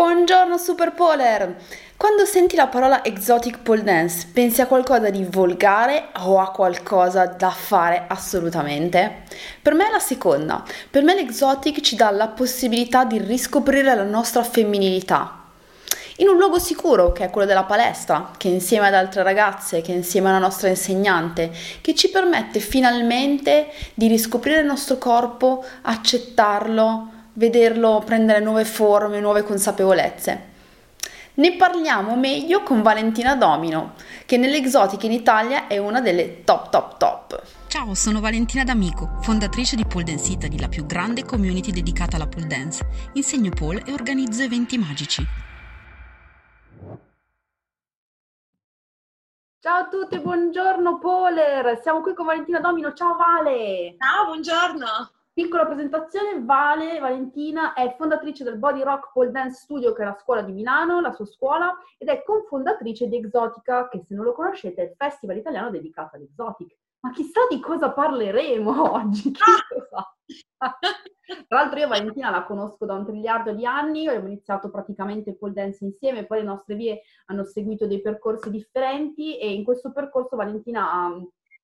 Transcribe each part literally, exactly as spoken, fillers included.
Buongiorno Superpoler! Quando senti la parola exotic pole dance, pensi a qualcosa di volgare o a qualcosa da fare assolutamente? Per me è la seconda. Per me l'exotic ci dà la possibilità di riscoprire la nostra femminilità in un luogo sicuro, che è quello della palestra, che insieme ad altre ragazze, che insieme alla nostra insegnante, che ci permette finalmente di riscoprire il nostro corpo, accettarlo, vederlo prendere nuove forme, nuove consapevolezze. Ne parliamo meglio con Valentina Domino, che nell'Exotica in Italia è una delle top top top. Ciao, sono Valentina D'Amico, fondatrice di Pole Dance Italy, la più grande community dedicata alla pole dance. Insegno pole e organizzo eventi magici. Ciao a tutti, buongiorno Poler! Siamo qui con Valentina Domino, ciao Vale! Ciao, buongiorno! Piccola presentazione, Vale, Valentina è fondatrice del Body Rock Pole Dance Studio, che è la scuola di Milano, la sua scuola, ed è cofondatrice di Exotica, che se non lo conoscete è il festival italiano dedicato all'exotic. Ma chissà di cosa parleremo oggi, chi lo sa? Tra l'altro io Valentina la conosco da un triliardo di anni, abbiamo iniziato praticamente pole dance insieme, poi le nostre vie hanno seguito dei percorsi differenti e in questo percorso Valentina ha,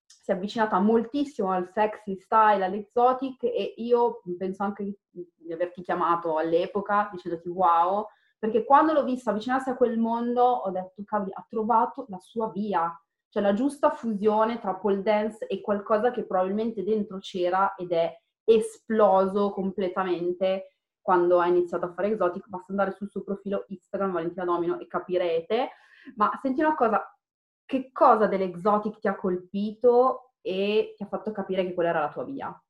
si è avvicinata moltissimo al sexy style, all'exotic, e io penso anche di averti chiamato all'epoca dicendoti wow, perché quando l'ho vista avvicinarsi a quel mondo ho detto cavoli, ha trovato la sua via, cioè la giusta fusione tra pole dance e qualcosa che probabilmente dentro c'era ed è esploso completamente quando ha iniziato a fare exotic. Basta andare sul suo profilo Instagram Valentina Domino e capirete. Ma senti una cosa, che cosa dell'exotic ti ha colpito e ti ha fatto capire che quella era la tua via?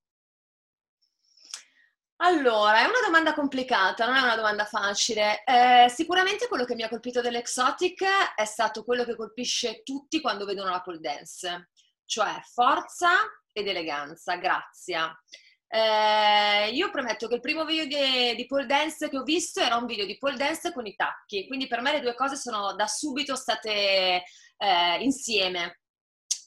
Allora, è una domanda complicata, non è una domanda facile. Eh, sicuramente quello che mi ha colpito dell'exotic è stato quello che colpisce tutti quando vedono la pole dance, cioè forza ed eleganza, grazia. Eh, io premetto che il primo video di, di pole dance che ho visto era un video di pole dance con i tacchi, quindi per me le due cose sono da subito state eh, insieme.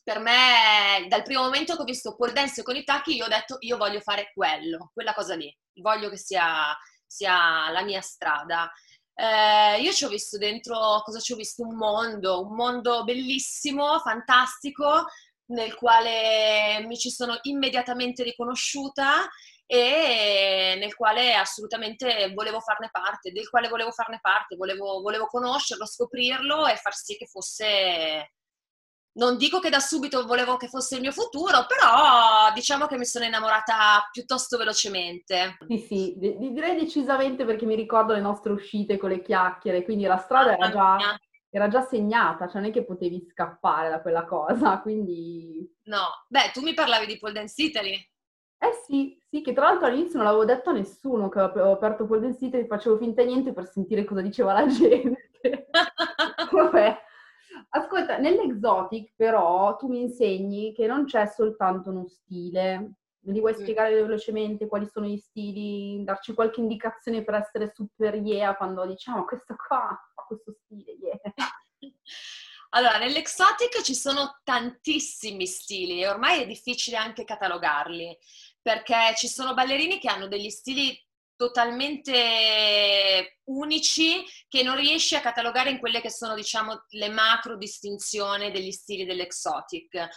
Per me dal primo momento che ho visto pole dance con i tacchi io ho detto io voglio fare quello, quella cosa lì, voglio che sia, sia la mia strada. Eh, io ci ho visto dentro, cosa ci ho visto? Un mondo, un mondo bellissimo, fantastico, nel quale mi ci sono immediatamente riconosciuta e nel quale assolutamente volevo farne parte, del quale volevo farne parte, volevo, volevo conoscerlo, scoprirlo e far sì che fosse, non dico che da subito volevo che fosse il mio futuro, però diciamo che mi sono innamorata piuttosto velocemente. Sì, sì, direi decisamente, perché mi ricordo le nostre uscite con le chiacchiere, quindi la strada era già... era già segnata, cioè non è che potevi scappare da quella cosa, quindi... No, beh, tu mi parlavi di Pole Dance Italy. Eh sì, sì, che tra l'altro all'inizio non l'avevo detto a nessuno che avevo aperto Pole Dance Italy, facevo finta niente per sentire cosa diceva la gente. Vabbè. Ascolta, nell'exotic però tu mi insegni che non c'è soltanto uno stile. Me li vuoi spiegare mm. velocemente quali sono gli stili, darci qualche indicazione per essere super yeah quando diciamo questa qua fa questo stile, yeah. Allora, nell'exotic ci sono tantissimi stili e ormai è difficile anche catalogarli, perché ci sono ballerini che hanno degli stili totalmente unici che non riesci a catalogare in quelle che sono, diciamo, le macro distinzioni degli stili dell'exotic.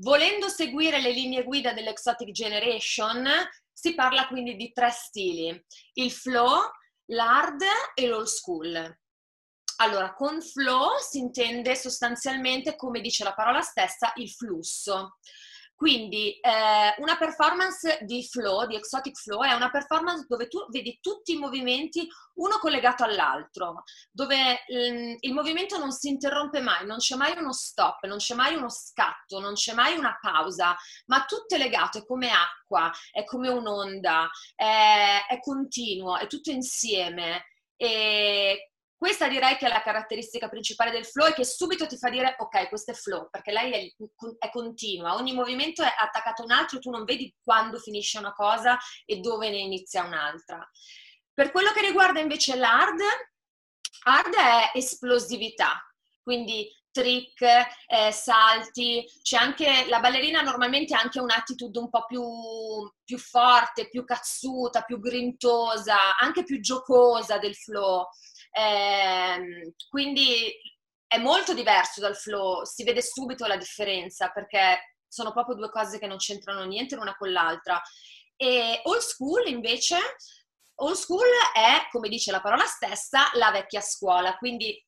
Volendo seguire le linee guida dell'Exotic Generation, si parla quindi di tre stili: il flow, l'hard e l'old school. Allora, con flow si intende sostanzialmente, come dice la parola stessa, il flusso. Quindi eh, una performance di flow, di exotic flow, è una performance dove tu vedi tutti i movimenti uno collegato all'altro, dove ehm, il movimento non si interrompe mai, non c'è mai uno stop, non c'è mai uno scatto, non c'è mai una pausa, ma tutto è legato, è come acqua, è come un'onda, è, è continuo, è tutto insieme. E questa direi che è la caratteristica principale del flow, e che subito ti fa dire ok, questo è flow, perché lei è, è continua, ogni movimento è attaccato a un altro, tu non vedi quando finisce una cosa e dove ne inizia un'altra. Per quello che riguarda invece l'hard, hard è esplosività, quindi trick, eh, salti, c'è anche la ballerina normalmente ha anche un'attitude un po' più, più forte, più cazzuta, più grintosa, anche più giocosa del flow. Eh, quindi è molto diverso dal flow, si vede subito la differenza, perché sono proprio due cose che non c'entrano niente l'una con l'altra. E old school invece, old school è, come dice la parola stessa, la vecchia scuola, quindi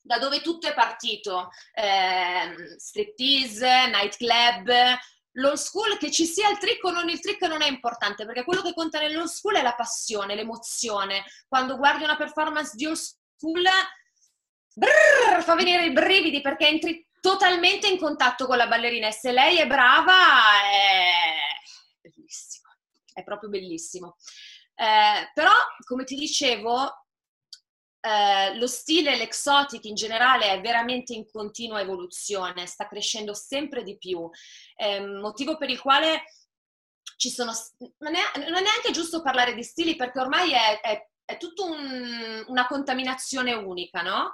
da dove tutto è partito, eh, striptease, nightclub. L'old school, che ci sia il trick o non il trick non è importante, perché quello che conta nell'old school è la passione, l'emozione. Quando guardi una performance di old school, brrr, fa venire i brividi, perché entri totalmente in contatto con la ballerina, e se lei è brava è bellissimo, è proprio bellissimo. Eh, però, come ti dicevo, eh, lo stile, l'exotic in generale, è veramente in continua evoluzione, sta crescendo sempre di più, eh, motivo per il quale ci sono, non è, non è neanche giusto parlare di stili, perché ormai è, è, è tutta un, una contaminazione unica, no?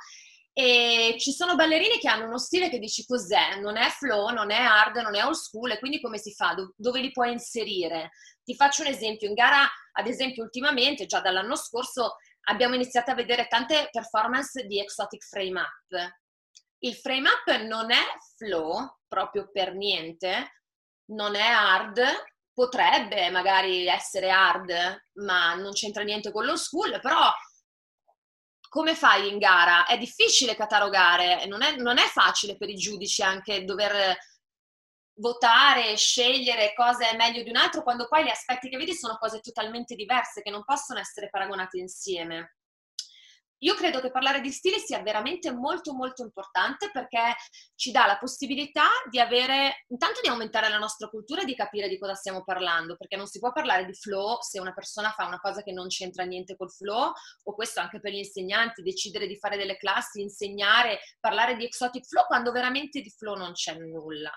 E ci sono ballerini che hanno uno stile che dici cos'è, non è flow, non è hard, non è old school, e quindi come si fa? Do- dove li puoi inserire? Ti faccio un esempio, in gara ad esempio ultimamente, già dall'anno scorso, abbiamo iniziato a vedere tante performance di exotic frame up. Il frame up non è flow proprio per niente, non è hard, potrebbe magari essere hard, ma non c'entra niente con lo school, però come fai in gara? È difficile catalogare, non è, non è facile per i giudici anche dover votare, scegliere cosa è meglio di un altro, quando poi gli aspetti che vedi sono cose totalmente diverse, che non possono essere paragonate insieme. Io credo che parlare di stile sia veramente molto molto importante, perché ci dà la possibilità di avere, intanto di aumentare la nostra cultura e di capire di cosa stiamo parlando, perché non si può parlare di flow se una persona fa una cosa che non c'entra niente col flow, o questo anche per gli insegnanti, decidere di fare delle classi, insegnare, parlare di exotic flow quando veramente di flow non c'è nulla.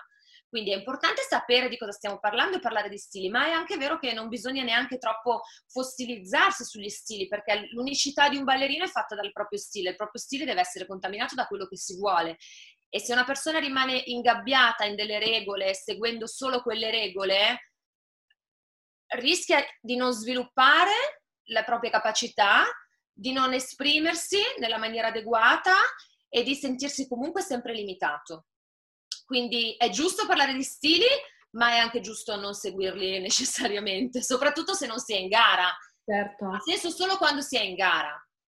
Quindi è importante sapere di cosa stiamo parlando e parlare di stili, ma è anche vero che non bisogna neanche troppo fossilizzarsi sugli stili, perché l'unicità di un ballerino è fatta dal proprio stile, il proprio stile deve essere contaminato da quello che si vuole, e se una persona rimane ingabbiata in delle regole, seguendo solo quelle regole, rischia di non sviluppare la propria capacità, di non esprimersi nella maniera adeguata e di sentirsi comunque sempre limitato. Quindi è giusto parlare di stili, ma è anche giusto non seguirli necessariamente, soprattutto se non si è in gara. Certo. Ha senso solo quando si è in gara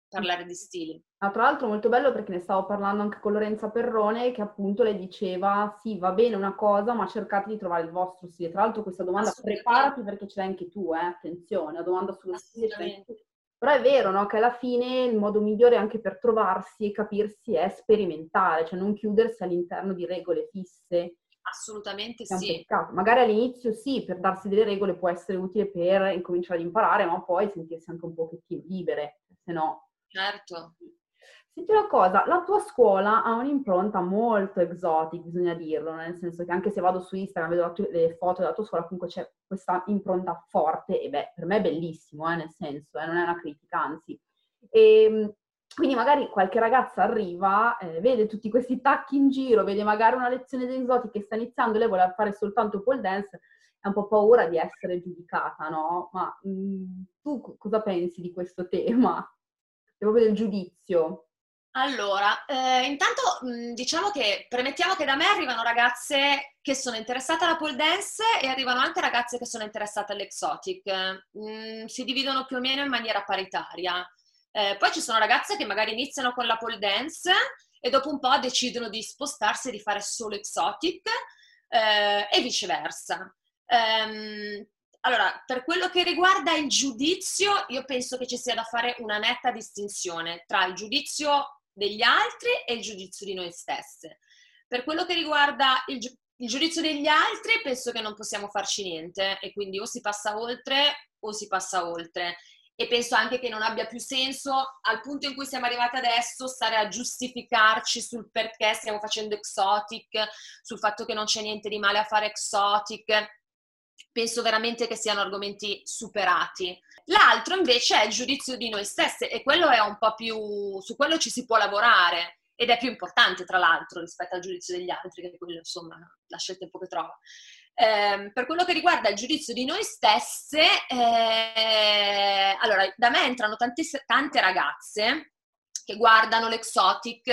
parlare di stili. Ah, tra l'altro molto bello, perché ne stavo parlando anche con Lorenza Perrone, che appunto le diceva sì, va bene una cosa, ma cercate di trovare il vostro stile. Tra l'altro questa domanda preparati, perché ce l'hai anche tu, eh? Attenzione, la domanda sullo stile ce l'hai anche tu. Però è vero, no? Che alla fine il modo migliore anche per trovarsi e capirsi è sperimentare, cioè non chiudersi all'interno di regole fisse. Assolutamente sì. Magari all'inizio sì, per darsi delle regole può essere utile per incominciare ad imparare, ma poi sentirsi anche un pochettino libere, se no. Certo. Senti una cosa, la tua scuola ha un'impronta molto exotic, bisogna dirlo, nel senso che anche se vado su Instagram, vedo tu- le foto della tua scuola, comunque c'è questa impronta forte, e beh, per me è bellissimo, eh, nel senso, eh, non è una critica, anzi. E quindi magari qualche ragazza arriva, eh, vede tutti questi tacchi in giro, vede magari una lezione di exotic che sta iniziando, lei vuole fare soltanto pole dance, ha un po' paura di essere giudicata, no? Ma mh, tu co- cosa pensi di questo tema? È proprio del giudizio. Allora, eh, intanto mh, diciamo che, premettiamo che da me arrivano ragazze che sono interessate alla pole dance e arrivano anche ragazze che sono interessate all'exotic, mm, si dividono più o meno in maniera paritaria. Eh, poi ci sono ragazze che magari iniziano con la pole dance e dopo un po' decidono di spostarsi e di fare solo exotic, eh, e viceversa. Um, Allora, per quello che riguarda il giudizio, io penso che ci sia da fare una netta distinzione tra il giudizio degli altri e il giudizio di noi stesse. Per quello che riguarda il, gi- il giudizio degli altri, penso che non possiamo farci niente, e quindi o si passa oltre o si passa oltre. E penso anche che non abbia più senso, al punto in cui siamo arrivati adesso, stare a giustificarci sul perché stiamo facendo exotic, sul fatto che non c'è niente di male a fare exotic. Penso veramente che siano argomenti superati. L'altro invece è il giudizio di noi stesse, e quello è un po' più, su quello ci si può lavorare, ed è più importante tra l'altro rispetto al giudizio degli altri, che quello insomma lascia il tempo che trova. Eh, per quello che riguarda il giudizio di noi stesse, eh, allora da me entrano tante, tante ragazze che guardano l'Exotic,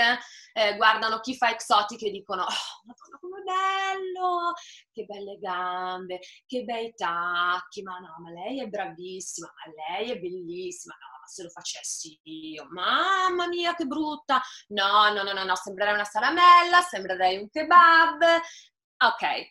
eh, guardano chi fa Exotic e dicono oh, Madonna, come bello, che belle gambe, che bei tacchi, ma no, ma lei è bravissima, ma lei è bellissima, no, ma se lo facessi io, mamma mia che brutta, no, no, no, no, no, sembrerei una salamella, sembrerei un kebab, ok.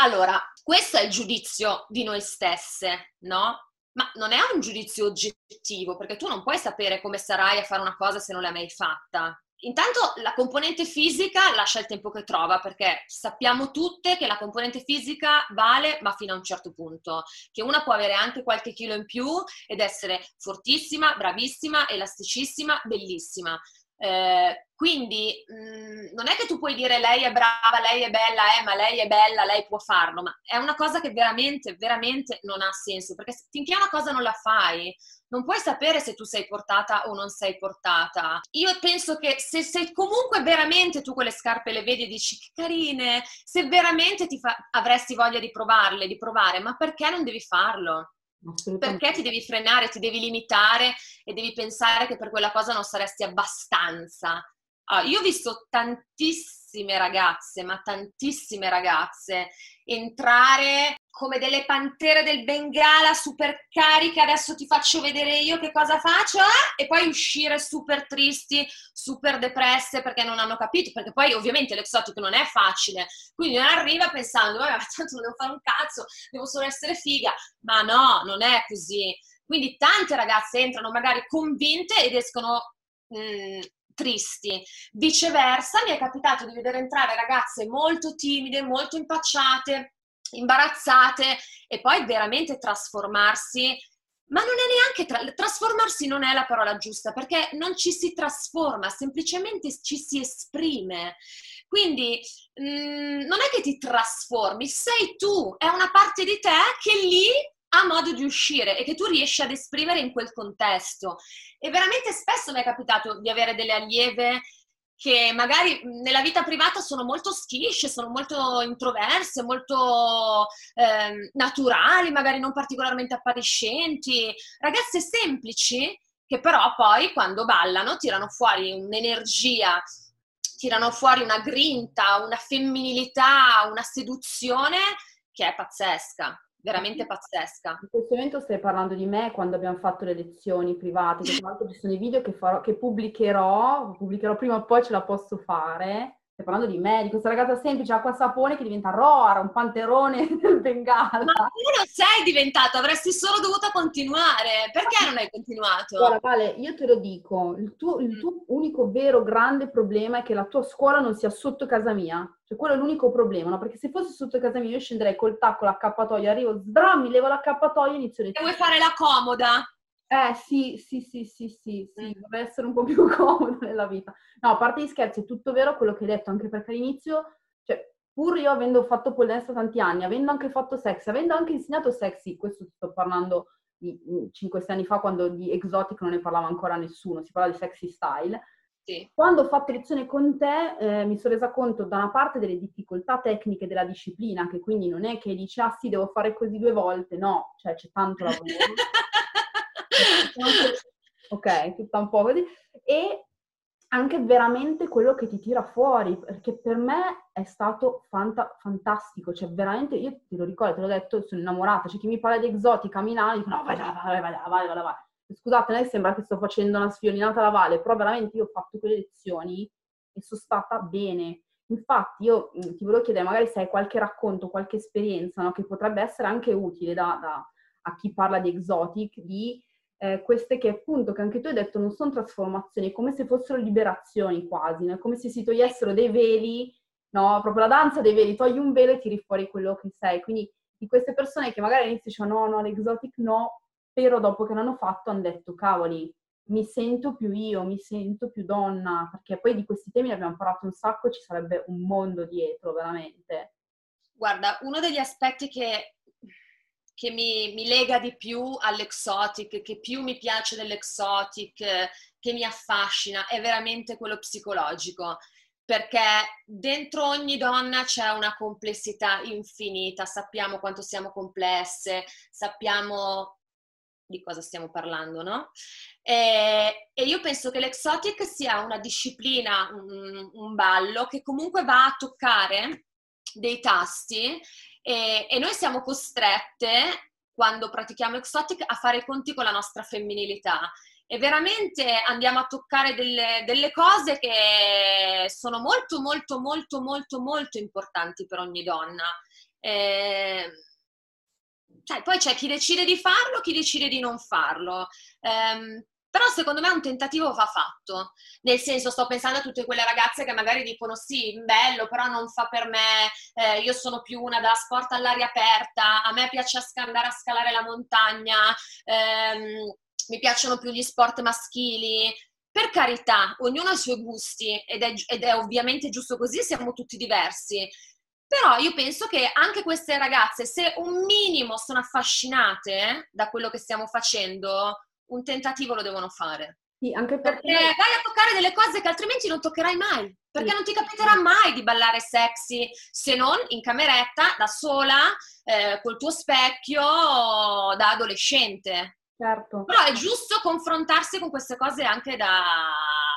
Allora, questo è il giudizio di noi stesse, no? Ma non è un giudizio oggettivo, perché tu non puoi sapere come sarai a fare una cosa se non l'hai mai fatta. Intanto la componente fisica lascia il tempo che trova, perché sappiamo tutte che la componente fisica vale, ma fino a un certo punto, che una può avere anche qualche chilo in più ed essere fortissima, bravissima, elasticissima, bellissima. Eh, quindi mh, non è che tu puoi dire lei è brava, lei è bella, eh, ma lei è bella, lei può farlo, ma è una cosa che veramente, veramente non ha senso, perché finché una cosa non la fai non puoi sapere se tu sei portata o non sei portata. Io penso che se, se comunque veramente tu quelle scarpe le vedi e dici che carine, se veramente ti fa, avresti voglia di provarle, di provare, ma perché non devi farlo? Perché ti devi frenare, ti devi limitare e devi pensare che per quella cosa non saresti abbastanza? Allora, io ho visto tantissime ragazze, ma tantissime ragazze, entrare come delle pantere del Bengala super cariche, adesso ti faccio vedere io che cosa faccio, eh? E poi uscire super tristi, super depresse perché non hanno capito, perché poi ovviamente l'exotico non è facile, quindi non arriva pensando vabbè, tanto non devo fare un cazzo, devo solo essere figa, ma no, non è così. Quindi tante ragazze entrano magari convinte ed escono mh, tristi. Viceversa, mi è capitato di vedere entrare ragazze molto timide, molto impacciate, imbarazzate, e poi veramente trasformarsi, ma non è neanche tra- trasformarsi non è la parola giusta, perché non ci si trasforma, semplicemente ci si esprime. Quindi mh, non è che ti trasformi, sei tu, è una parte di te che lì ha modo di uscire e che tu riesci ad esprimere in quel contesto. E veramente spesso mi è capitato di avere delle allieve che magari nella vita privata sono molto schisce, sono molto introverse, molto eh, naturali, magari non particolarmente appariscenti, ragazze semplici che però poi quando ballano tirano fuori un'energia, tirano fuori una grinta, una femminilità, una seduzione che è pazzesca, veramente pazzesca. In questo momento stai parlando di me quando abbiamo fatto le lezioni private, che tra l'altro ci sono i video che farò, che pubblicherò, pubblicherò prima o poi, ce la posso fare. Stai parlando di me, di questa ragazza semplice, acqua sapone, che diventa Roar, un panterone del Bengala. Ma tu non sei diventato, avresti solo dovuto continuare. Perché non hai continuato? Guarda Vale, io te lo dico, il tuo, il tuo unico vero grande problema è che la tua scuola non sia sotto casa mia. Cioè, quello è l'unico problema, no? Perché se fosse sotto casa mia io scenderei col tacco, l'accappatoio, arrivo, sdram, mi levo l'accappatoio e inizio le... E vuoi fare la comoda? Eh, sì, sì, sì, sì, sì, sì, mm. Deve essere un po' più comodo nella vita. No, a parte gli scherzi, è tutto vero quello che hai detto, anche perché all'inizio, cioè, pur io avendo fatto pole dance tanti anni, avendo anche fatto sexy, avendo anche insegnato sexy, questo sto parlando di cinque sei anni fa, quando di exotic non ne parlava ancora nessuno, si parlava di sexy style. Sì. Quando ho fatto lezione con te eh, mi sono resa conto da una parte delle difficoltà tecniche della disciplina, che quindi non è che dici ah sì devo fare così due volte, no, cioè c'è tanto lavoro. Ok, tutta un po' così. E anche veramente quello che ti tira fuori, perché per me è stato fanta- fantastico, cioè veramente, io te lo ricordo, te l'ho detto, sono innamorata, cioè chi mi parla di Exotica a Milano dico no, vai là, vai là, vai là, vai là. Scusate, a me sembra che sto facendo una sfiorinata alla Vale, però veramente io ho fatto quelle lezioni e sono stata bene. Infatti io ti volevo chiedere magari se hai qualche racconto, qualche esperienza, no, che potrebbe essere anche utile da, da a chi parla di Exotic, di... Eh, queste che appunto, che anche tu hai detto, non sono trasformazioni, è come se fossero liberazioni quasi, no? È come se si togliessero dei veli, no? Proprio la danza dei veli, togli un velo e tiri fuori quello che sei. Quindi di queste persone che magari all'inizio dicevano no, no, l'exotic no, però dopo che l'hanno fatto hanno detto cavoli, mi sento più io, mi sento più donna, perché poi di questi temi ne abbiamo parlato un sacco, ci sarebbe un mondo dietro, veramente. Guarda, uno degli aspetti che che mi, mi lega di più all'exotic, che più mi piace dell'exotic, che mi affascina, è veramente quello psicologico, perché dentro ogni donna c'è una complessità infinita, sappiamo quanto siamo complesse, sappiamo di cosa stiamo parlando, no? E, e io penso che l'exotic sia una disciplina, un, un ballo che comunque va a toccare dei tasti e, e noi siamo costrette, quando pratichiamo exotic, a fare i conti con la nostra femminilità. E veramente andiamo a toccare delle, delle cose che sono molto, molto, molto, molto, molto importanti per ogni donna. Eh, cioè, poi c'è chi decide di farlo, chi decide di non farlo. Eh, però secondo me un tentativo va fatto. Nel senso, sto pensando a tutte quelle ragazze che magari dicono sì, bello, però non fa per me, eh, io sono più una da sport all'aria aperta, a me piace andare a scalare la montagna, ehm, mi piacciono più gli sport maschili. Per carità, ognuno ha i suoi gusti ed è, ed è ovviamente giusto così, siamo tutti diversi. Però io penso che anche queste ragazze, se un minimo sono affascinate da quello che stiamo facendo, un tentativo lo devono fare. Sì, anche perché... perché vai a toccare delle cose che altrimenti non toccherai mai, perché sì. Non ti capiterà mai di ballare sexy, se non in cameretta, da sola, eh, col tuo specchio, da adolescente. Certo. Però è giusto confrontarsi con queste cose anche da,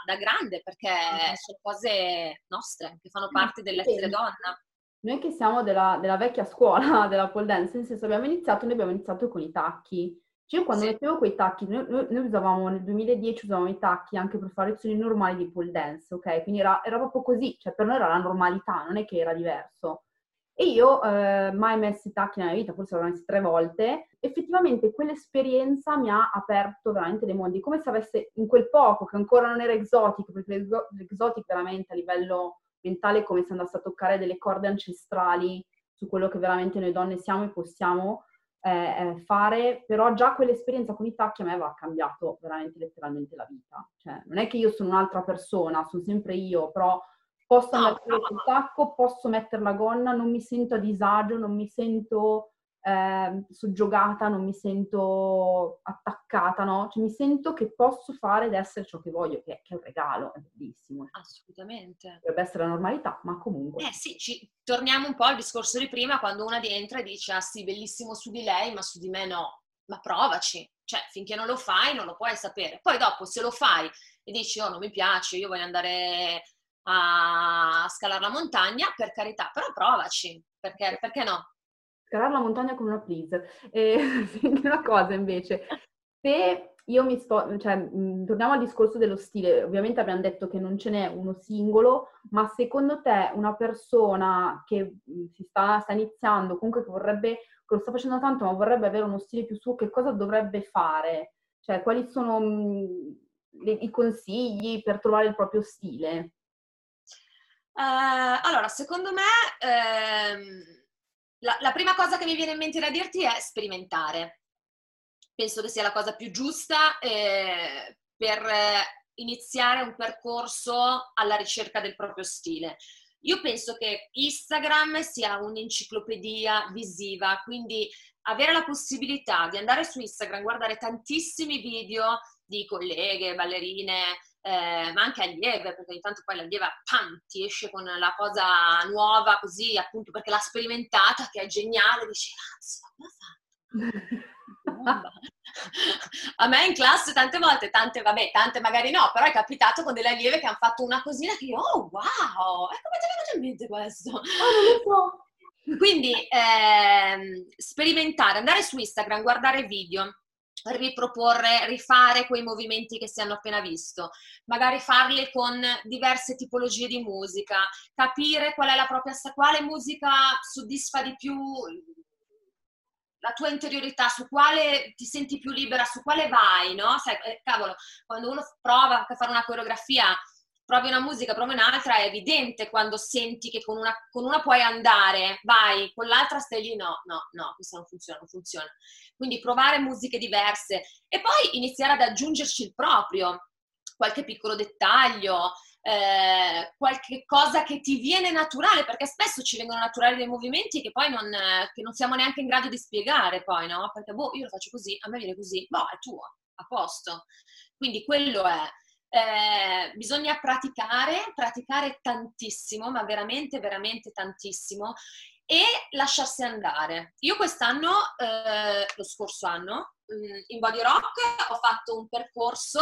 da grande, perché sono cose nostre, che fanno parte dell'essere sì. donna. Noi che siamo della, della vecchia scuola della pole dance, nel senso abbiamo iniziato, noi abbiamo iniziato con i tacchi. Cioè, io quando sì. mettevo quei tacchi, noi, noi usavamo, nel duemiladieci usavamo i tacchi anche per fare lezioni normali di pole dance, ok? Quindi era, era proprio così, cioè per noi era la normalità, non è che era diverso. E io eh, mai messi i tacchi nella mia vita, forse l'ho messi tre volte. Effettivamente quell'esperienza mi ha aperto veramente dei mondi, come se avesse in quel poco, che ancora non era exotic, perché l'exotic veramente a livello mentale è come se andasse a toccare delle corde ancestrali su quello che veramente noi donne siamo e possiamo eh, fare, però già quell'esperienza con i tacchi a me aveva cambiato veramente letteralmente la vita. Cioè, non è che io sono un'altra persona, sono sempre io, però... Posso mettere il tacco, posso mettere la gonna, non mi sento a disagio, non mi sento eh, soggiogata, non mi sento attaccata, no? Cioè mi sento che posso fare ed essere ciò che voglio, che è, che è un regalo, è bellissimo. Assolutamente. Dovrebbe essere la normalità, ma comunque... Eh sì, ci... torniamo un po' al discorso di prima, quando una rientra e dice ah sì, bellissimo su di lei, ma su di me no, ma provaci. Cioè, finché non lo fai non lo puoi sapere. Poi dopo, se lo fai e dici oh non mi piace, io voglio andare... a scalare la montagna, per carità, però provaci, perché, perché no? Scalare la montagna come una please. E, una cosa invece, se io mi sto, cioè mh, torniamo al discorso dello stile, ovviamente abbiamo detto che non ce n'è uno singolo, ma secondo te una persona che mh, si sta, sta iniziando, comunque che vorrebbe, che lo sta facendo tanto, ma vorrebbe avere uno stile più suo, che cosa dovrebbe fare? Cioè quali sono mh, le, i consigli per trovare il proprio stile? Uh, allora, secondo me ehm, la, la prima cosa che mi viene in mente da dirti è sperimentare. Penso che sia la cosa più giusta eh, per iniziare un percorso alla ricerca del proprio stile. Io penso che Instagram sia un'enciclopedia visiva, quindi avere la possibilità di andare su Instagram, guardare tantissimi video di colleghe, ballerine, Eh, ma anche allieve, perché ogni tanto poi l'allieva pam, ti esce con la cosa nuova così, appunto perché l'ha sperimentata, che è geniale, dici cazzo, come ha fatto? A me in classe tante volte, tante vabbè, tante magari no, però è capitato con delle allieve che hanno fatto una cosina che io, oh wow, e come ti è venuto in mente questo? Oh, non lo so. Quindi ehm, sperimentare, andare su Instagram, guardare video, riproporre, rifare quei movimenti che si hanno appena visto, magari farli con diverse tipologie di musica, capire qual è la propria, quale musica soddisfa di più la tua interiorità, su quale ti senti più libera, su quale vai, no? Sai, cavolo, quando uno prova a fare una coreografia, provi una musica, provi un'altra, è evidente quando senti che con una, con una puoi andare, vai, con l'altra stai lì, no, no, no, questo non funziona, non funziona. Quindi provare musiche diverse e poi iniziare ad aggiungerci il proprio, qualche piccolo dettaglio, eh, qualche cosa che ti viene naturale, perché spesso ci vengono naturali dei movimenti che poi non, che non siamo neanche in grado di spiegare poi, no? Perché boh, io lo faccio così, a me viene così, boh, è tuo, a posto. Quindi quello è. Eh, bisogna praticare, praticare tantissimo, ma veramente, veramente tantissimo, e lasciarsi andare. Io quest'anno, eh, lo scorso anno, in Body Rock ho fatto un percorso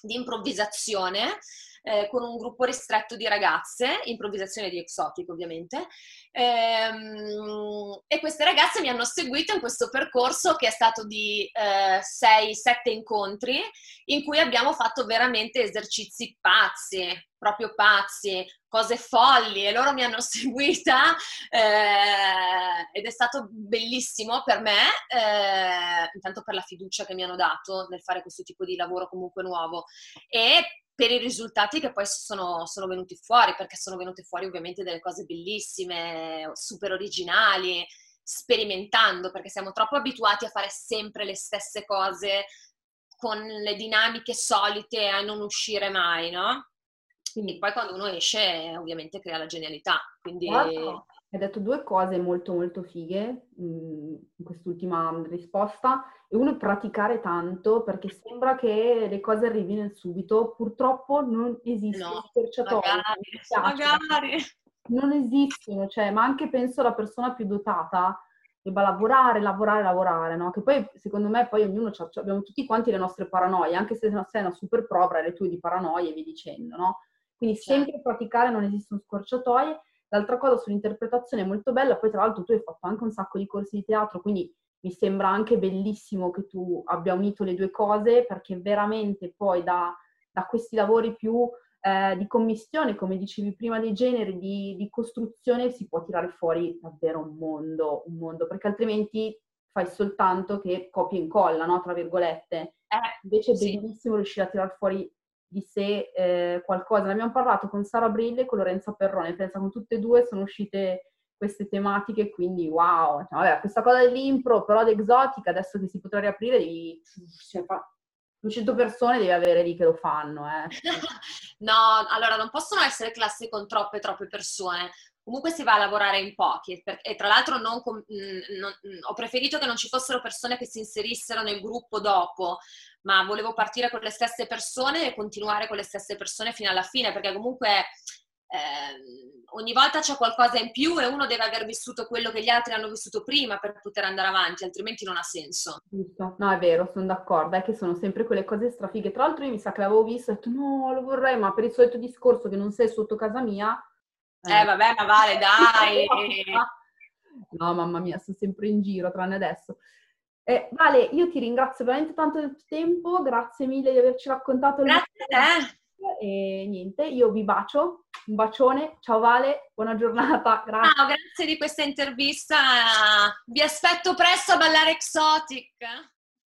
di improvvisazione eh, con un gruppo ristretto di ragazze, improvvisazione di Exotica ovviamente, ehm, e queste ragazze mi hanno seguito in questo percorso che è stato di eh, sei sette incontri in cui abbiamo fatto veramente esercizi pazzi, proprio pazzi, cose folli, e loro mi hanno seguita eh, ed è stato bellissimo per me, eh, intanto per la fiducia che mi hanno dato nel fare questo tipo di lavoro comunque nuovo e per i risultati che poi sono, sono venuti fuori, perché sono venute fuori ovviamente delle cose bellissime, super originali, sperimentando, perché siamo troppo abituati a fare sempre le stesse cose con le dinamiche solite, a non uscire mai, no? Quindi poi quando uno esce ovviamente crea la genialità. Quindi... Guarda, hai detto due cose molto molto fighe in quest'ultima risposta. E uno è praticare tanto, perché sembra che le cose arrivino in subito. Purtroppo non esistono no, scorciatoie. Magari, magari. Non esistono, cioè, ma anche penso la persona più dotata debba lavorare, lavorare, lavorare, no? Che poi secondo me poi ognuno, c'ha, abbiamo tutti quanti le nostre paranoie, anche se sei una super pro, le tue di paranoie e via dicendo, no? Quindi sempre praticare, non esistono scorciatoie. L'altra cosa sull'interpretazione è molto bella, poi tra l'altro tu hai fatto anche un sacco di corsi di teatro, quindi mi sembra anche bellissimo che tu abbia unito le due cose, perché veramente poi da, da questi lavori più eh, di commissione, come dicevi prima, dei generi, di, di costruzione, si può tirare fuori davvero un mondo, un mondo, perché altrimenti fai soltanto che copia e incolla, no? Tra virgolette. Eh, invece è bellissimo sì. riuscire a tirar fuori di sé eh, qualcosa. Ne abbiamo parlato con Sara Brille e con Lorenza Perrone, pensa, con tutte e due sono uscite queste tematiche, quindi wow, cioè, vabbè, questa cosa dell'impro, però d'Exotica, adesso che si potrà riaprire, devi, cioè, duecento persone devi avere lì che lo fanno. Eh. No, allora non possono essere classi con troppe troppe persone, comunque si va a lavorare in pochi, e tra l'altro non, non, ho preferito che non ci fossero persone che si inserissero nel gruppo dopo, ma volevo partire con le stesse persone e continuare con le stesse persone fino alla fine, perché comunque eh, ogni volta c'è qualcosa in più e uno deve aver vissuto quello che gli altri hanno vissuto prima per poter andare avanti, altrimenti non ha senso. Giusto. No, è vero, sono d'accordo, è che sono sempre quelle cose strafighe. Tra l'altro io mi sa che l'avevo visto e ho detto no, lo vorrei, ma per il solito discorso che non sei sotto casa mia. Eh vabbè, ma Vale, dai! No, mamma mia, sono sempre in giro, tranne adesso. Eh, Vale, io ti ringrazio veramente tanto del tuo tempo, grazie mille di averci raccontato. Grazie a te! E niente, io vi bacio, un bacione, ciao Vale, buona giornata, grazie. Ciao, grazie di questa intervista, vi aspetto presto a ballare Exotic!